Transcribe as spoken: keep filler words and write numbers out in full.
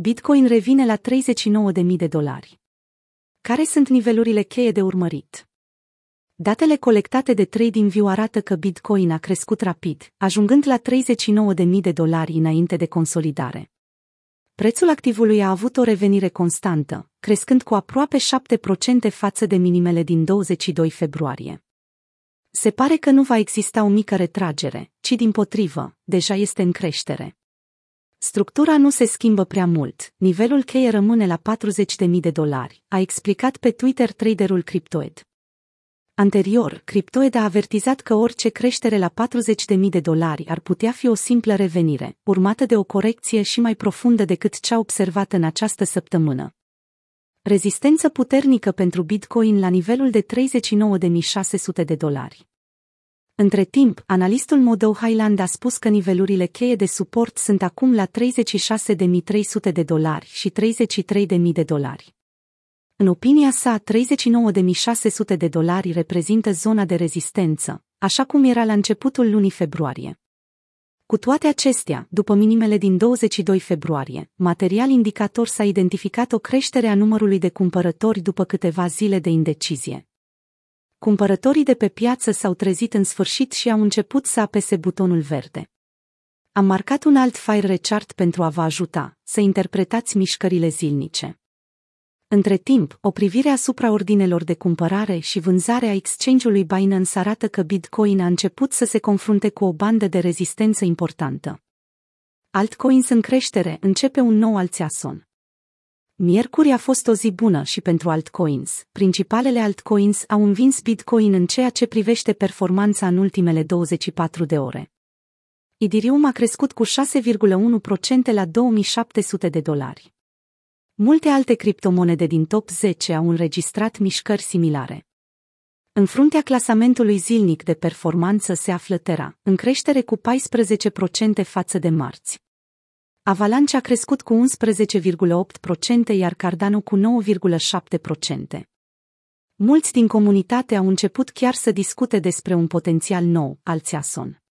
Bitcoin revine la treizeci și nouă de mii de dolari. Care sunt nivelurile cheie de urmărit? Datele colectate de TradingView arată că Bitcoin a crescut rapid, ajungând la treizeci și nouă de mii de dolari înainte de consolidare. Prețul activului a avut o revenire constantă, crescând cu aproape șapte la sută față de minimele din douăzeci și doi februarie. Se pare că nu va exista o mică retragere, ci dimpotrivă, deja este în creștere. Structura nu se schimbă prea mult, nivelul cheie rămâne la patruzeci de mii de dolari, a explicat pe Twitter traderul Cryptoed. Anterior, Cryptoed a avertizat că orice creștere la patruzeci de mii de dolari ar putea fi o simplă revenire, urmată de o corecție și mai profundă decât cea observată în această săptămână. Rezistență puternică pentru Bitcoin la nivelul de treizeci și nouă de mii șase sute de dolari. Între timp, analistul Modou Highland a spus că nivelurile cheie de suport sunt acum la treizeci și șase de mii trei sute de dolari și treizeci și trei de mii de dolari. În opinia sa, treizeci și nouă de mii șase sute de dolari reprezintă zona de rezistență, așa cum era la începutul lunii februarie. Cu toate acestea, după minimele din douăzeci și doi februarie, material indicator s-a identificat o creștere a numărului de cumpărători după câteva zile de indecizie. Cumpărătorii de pe piață s-au trezit în sfârșit și au început să apese butonul verde. Am marcat un alt fire chart pentru a vă ajuta să interpretați mișcările zilnice. Între timp, o privire asupra ordinelor de cumpărare și vânzare a exchange-ului Binance arată că Bitcoin a început să se confrunte cu o bandă de rezistență importantă. Altcoins în creștere, începe un nou alțiason. Miercuri a fost o zi bună și pentru altcoins. Principalele altcoins au învins Bitcoin în ceea ce privește performanța în ultimele douăzeci și patru de ore. Ethereum a crescut cu șase virgulă unu la sută la două mii șapte sute de dolari. Multe alte criptomonede din top zece au înregistrat mișcări similare. În fruntea clasamentului zilnic de performanță se află Terra, în creștere cu paisprezece la sută față de marți. Avalanche a crescut cu unsprezece virgulă opt la sută, iar Cardano cu nouă virgulă șapte la sută. Mulți din comunitate au început chiar să discute despre un potențial nou alțiason.